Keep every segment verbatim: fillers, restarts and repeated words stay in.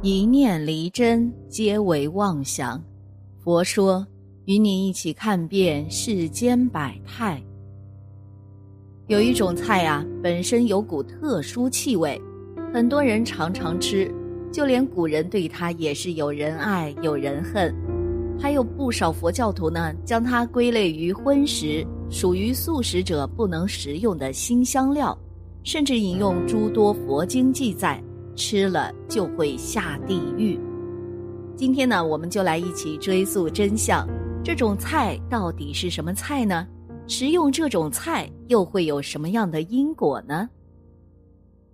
一念离真，皆为妄想。佛说，与你一起看遍世间百态。有一种菜啊，本身有股特殊气味，很多人常常吃，就连古人对它也是有人爱有人恨。还有不少佛教徒呢，将它归类于荤食，属于素食者不能食用的辛香料，甚至引用诸多佛经记载，吃了就会下地狱。今天呢，我们就来一起追溯真相，这种菜到底是什么菜呢？食用这种菜又会有什么样的因果呢？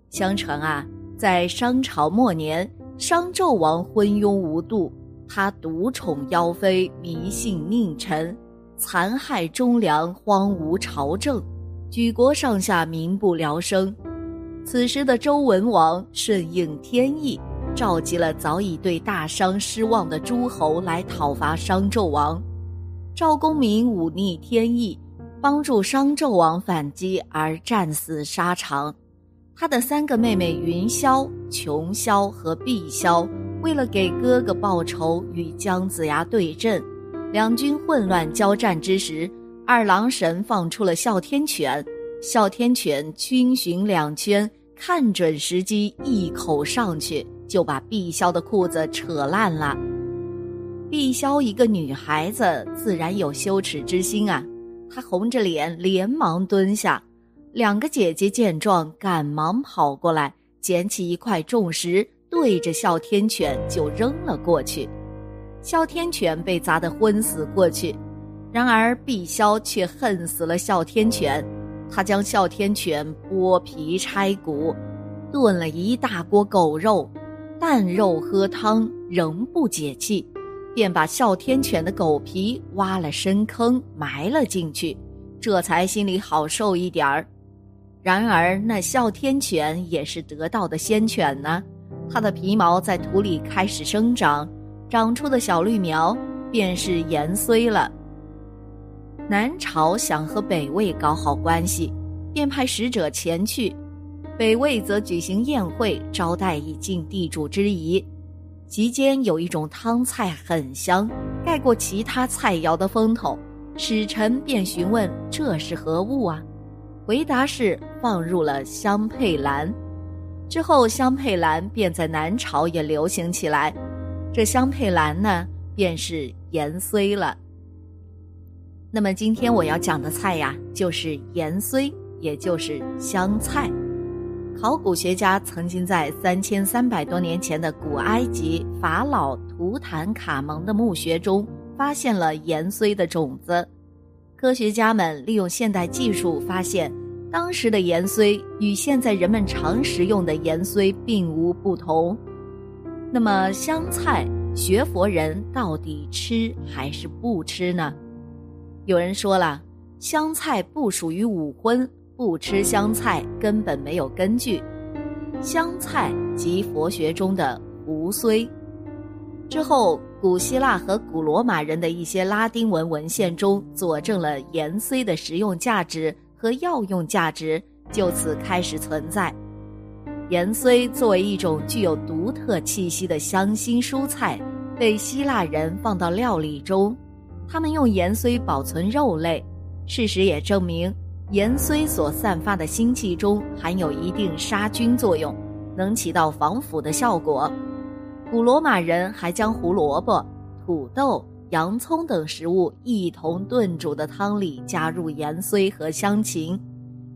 相传啊，在商朝末年，商纣王昏庸无度，他独宠妖妃，迷信佞臣，残害忠良，荒芜朝政，举国上下民不聊生。此时的周文王顺应天意，召集了早已对大商失望的诸侯来讨伐商纣王。赵公明忤逆天意，帮助商纣王反击而战死沙场。他的三个妹妹云霄、琼霄和碧霄，为了给哥哥报仇，与姜子牙对阵。两军混乱交战之时，二郎神放出了哮天犬，哮天犬逡巡两圈，看准时机一口上去，就把碧霄的裤子扯烂了。碧霄一个女孩子，自然有羞耻之心啊，她红着脸连忙蹲下。两个姐姐见状，赶忙跑过来，捡起一块重石，对着哮天犬就扔了过去。哮天犬被砸得昏死过去，然而碧霄却恨死了哮天犬，他将哮天犬剥皮拆骨，炖了一大锅狗肉，蛋肉喝汤仍不解气，便把哮天犬的狗皮挖了深坑埋了进去，这才心里好受一点儿。然而那哮天犬也是得道的仙犬呢，它的皮毛在土里开始生长，长出的小绿苗便是盐睢了。南朝想和北魏搞好关系，便派使者前去，北魏则举行宴会招待以尽地主之谊。其间有一种汤菜很香，盖过其他菜肴的风头，使臣便询问这是何物啊，回答是放入了香佩兰。之后香佩兰便在南朝也流行起来，这香佩兰呢，便是盐睢了。那么今天我要讲的菜呀，就是盐睢，也就是香菜。考古学家曾经在三千三百多年前的古埃及法老图坦卡蒙的墓穴中发现了盐睢的种子。科学家们利用现代技术发现，当时的盐睢与现在人们常食用的盐睢并无不同。那么香菜，学佛人到底吃还是不吃呢？有人说了，香菜不属于五荤，不吃香菜根本没有根据。香菜即佛学中的胡荽。之后古希腊和古罗马人的一些拉丁文文献中佐证了盐荽的食用价值和药用价值，就此开始存在。盐荽作为一种具有独特气息的香辛蔬菜，被希腊人放到料理中，他们用盐荽保存肉类。事实也证明，盐荽所散发的腥气中含有一定杀菌作用，能起到防腐的效果。古罗马人还将胡萝卜、土豆、洋葱等食物一同炖煮的汤里加入盐荽和香芹，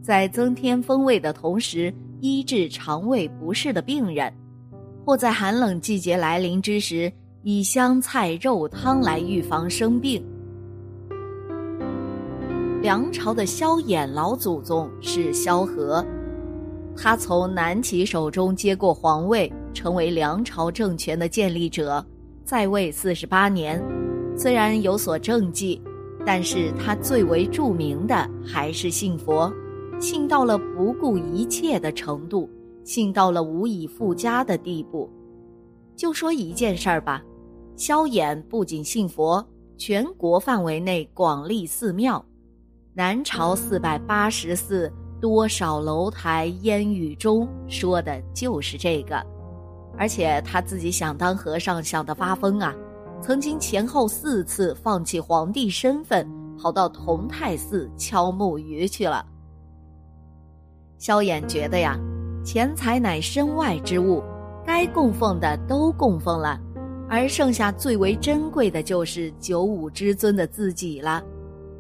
在增添风味的同时医治肠胃不适的病人，或在寒冷季节来临之时以香菜肉汤来预防生病。梁朝的萧衍老祖宗是萧何，他从南齐手中接过皇位，成为梁朝政权的建立者，在位四十八年。虽然有所政绩，但是他最为著名的还是信佛，信到了不顾一切的程度，信到了无以复加的地步。就说一件事儿吧，萧衍不仅信佛，全国范围内广立寺庙。南朝四百八十寺，多少楼台烟雨中，说的就是这个。而且他自己想当和尚想得发疯啊，曾经前后四次放弃皇帝身份，跑到同泰寺敲木鱼去了。萧衍觉得呀，钱财乃身外之物，该供奉的都供奉了，而剩下最为珍贵的就是九五之尊的自己了。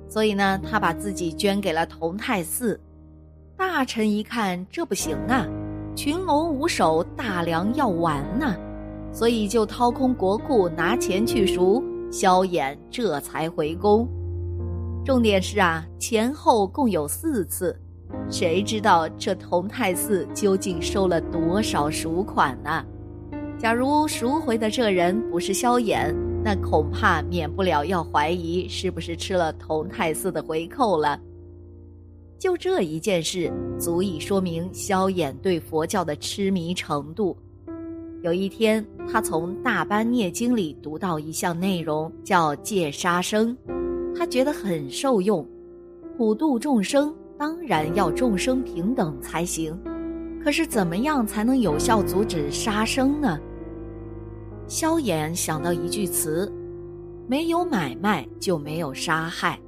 所以呢，他把自己捐给了同泰寺。大臣一看，这不行啊，群龙无首，大梁要完呐、啊，所以就掏空国库拿钱去赎，萧衍这才回宫。重点是啊，前后共有四次，谁知道这同泰寺究竟收了多少赎款呢、啊？假如赎回的这人不是萧衍，那恐怕免不了要怀疑是不是吃了同泰寺的回扣了。就这一件事，足以说明萧衍对佛教的痴迷程度。有一天，他从《大般涅经》里读到一项内容，叫戒杀生，他觉得很受用。普度众生，当然要众生平等才行。可是怎么样才能有效阻止杀生呢？萧衍想到一句词，没有买卖就没有杀害，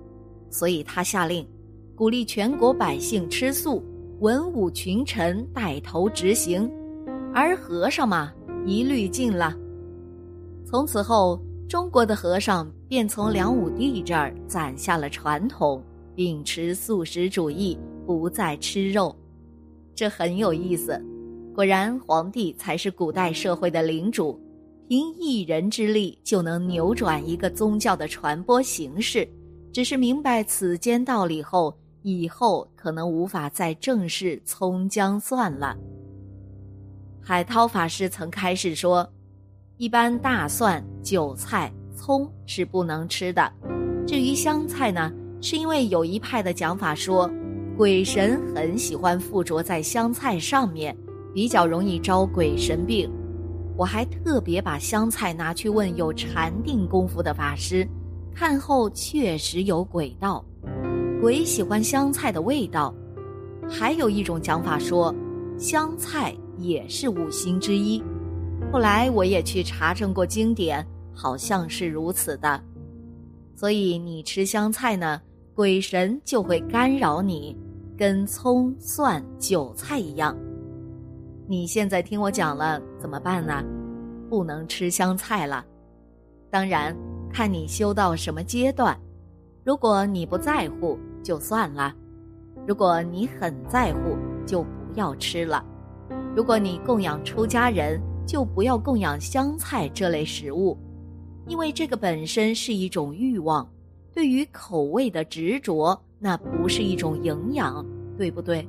所以他下令鼓励全国百姓吃素，文武群臣带头执行，而和尚嘛，一律禁了。从此后，中国的和尚便从梁武帝这儿攒下了传统，秉持素食主义，不再吃肉。这很有意思，果然皇帝才是古代社会的领主，凭一人之力就能扭转一个宗教的传播形式。只是明白此间道理后，以后可能无法再正视葱姜蒜了。海涛法师曾开示说，一般大蒜、韭菜、葱是不能吃的，至于香菜呢，是因为有一派的讲法说，鬼神很喜欢附着在香菜上面，比较容易招鬼神病。我还特别把香菜拿去问有禅定功夫的法师，看后确实有鬼道，鬼喜欢香菜的味道。还有一种讲法说，香菜也是五行之一，后来我也去查证过经典，好像是如此的。所以你吃香菜呢，鬼神就会干扰你，跟葱、蒜、韭菜一样。你现在听我讲了，怎么办呢？不能吃香菜了。当然，看你修到什么阶段。如果你不在乎，就算了；如果你很在乎，就不要吃了。如果你供养出家人，就不要供养香菜这类食物，因为这个本身是一种欲望，对于口味的执着，那不是一种营养，对不对？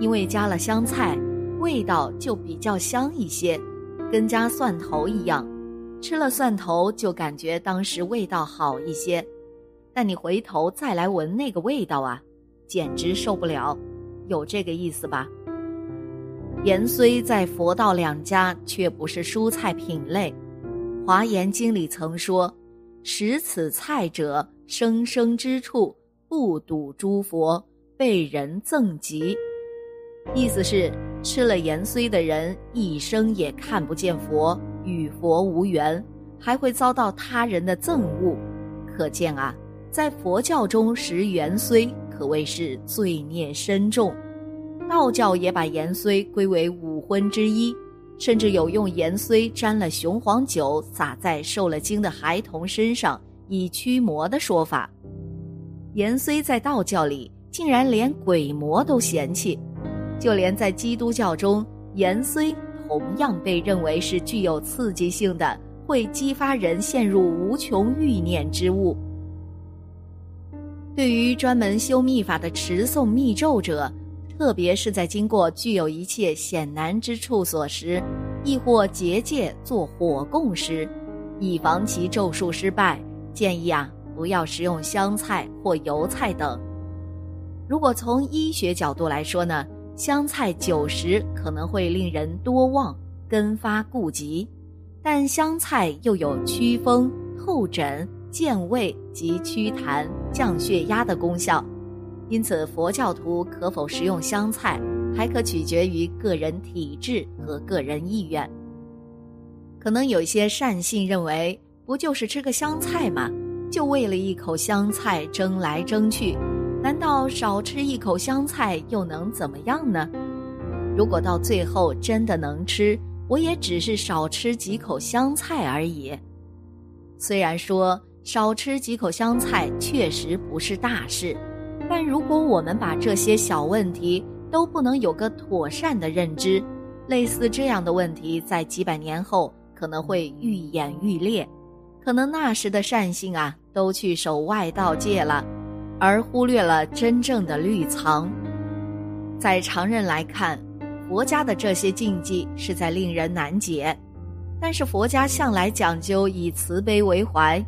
因为加了香菜，味道就比较香一些，跟加蒜头一样，吃了蒜头就感觉当时味道好一些，但你回头再来闻那个味道啊，简直受不了，有这个意思吧？盐虽在佛道两家，却不是蔬菜品类。华严经里曾说，食此菜者，生生之处，不睹诸佛，被人憎极。意思是吃了盐虽的人，一生也看不见佛，与佛无缘，还会遭到他人的憎恶。可见啊，在佛教中食盐虽可谓是罪孽深重。道教也把盐虽归为五荤之一，甚至有用盐虽沾了雄黄酒撒在受了惊的孩童身上以驱魔的说法。盐虽在道教里竟然连鬼魔都嫌弃，就连在基督教中，盐虽同样被认为是具有刺激性的，会激发人陷入无穷欲念之物。对于专门修密法的持诵密咒者，特别是在经过具有一切显难之处所时，亦或结界做火供时，以防其咒术失败，建议啊，不要食用香菜或油菜等。如果从医学角度来说呢，香菜久食可能会令人多忘，根发痼疾，但香菜又有祛风、透疹、健胃及祛痰、降血压的功效。因此佛教徒可否食用香菜，还可取决于个人体质和个人意愿。可能有些善信认为，不就是吃个香菜嘛，就为了一口香菜争来争去，难道少吃一口香菜又能怎么样呢？如果到最后真的能吃，我也只是少吃几口香菜而已。虽然说少吃几口香菜确实不是大事，但如果我们把这些小问题都不能有个妥善的认知，类似这样的问题在几百年后可能会愈演愈烈，可能那时的善信啊都去守外道戒了，而忽略了真正的律藏。在常人来看，佛家的这些禁忌实在令人难解，但是佛家向来讲究以慈悲为怀，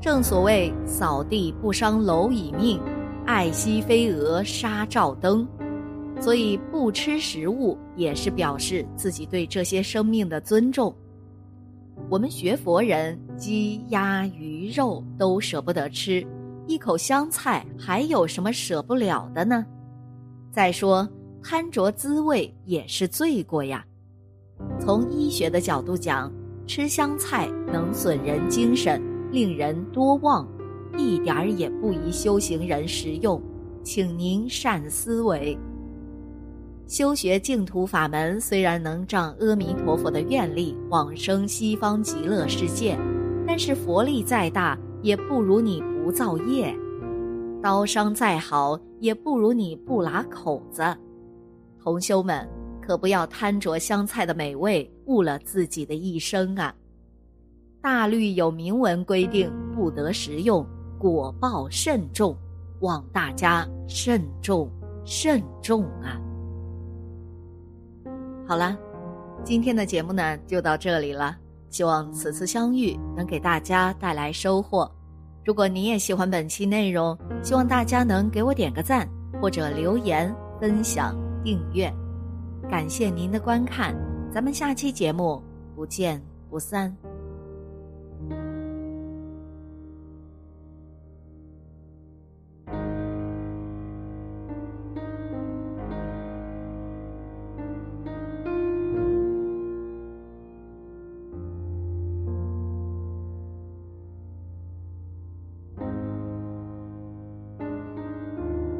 正所谓扫地不伤蝼蚁命，爱惜飞蛾杀照灯，所以不吃食物也是表示自己对这些生命的尊重。我们学佛人鸡鸭鱼肉都舍不得吃，一口香菜还有什么舍不了的呢？再说贪着滋味也是罪过呀。从医学的角度讲，吃香菜能损人精神，令人多忘，一点儿也不宜修行人食用，请您善思维。修学净土法门虽然能仗阿弥陀佛的愿力往生西方极乐世界，但是佛力再大也不如你不造业，刀伤再好也不如你不拉口子。同修们可不要贪着香菜的美味，误了自己的一生啊。大律有明文规定不得食用，果报甚重，望大家慎重慎重啊。好了，今天的节目呢就到这里了，希望此次相遇能给大家带来收获。如果你也喜欢本期内容，希望大家能给我点个赞，或者留言、分享、订阅。感谢您的观看，咱们下期节目不见不散。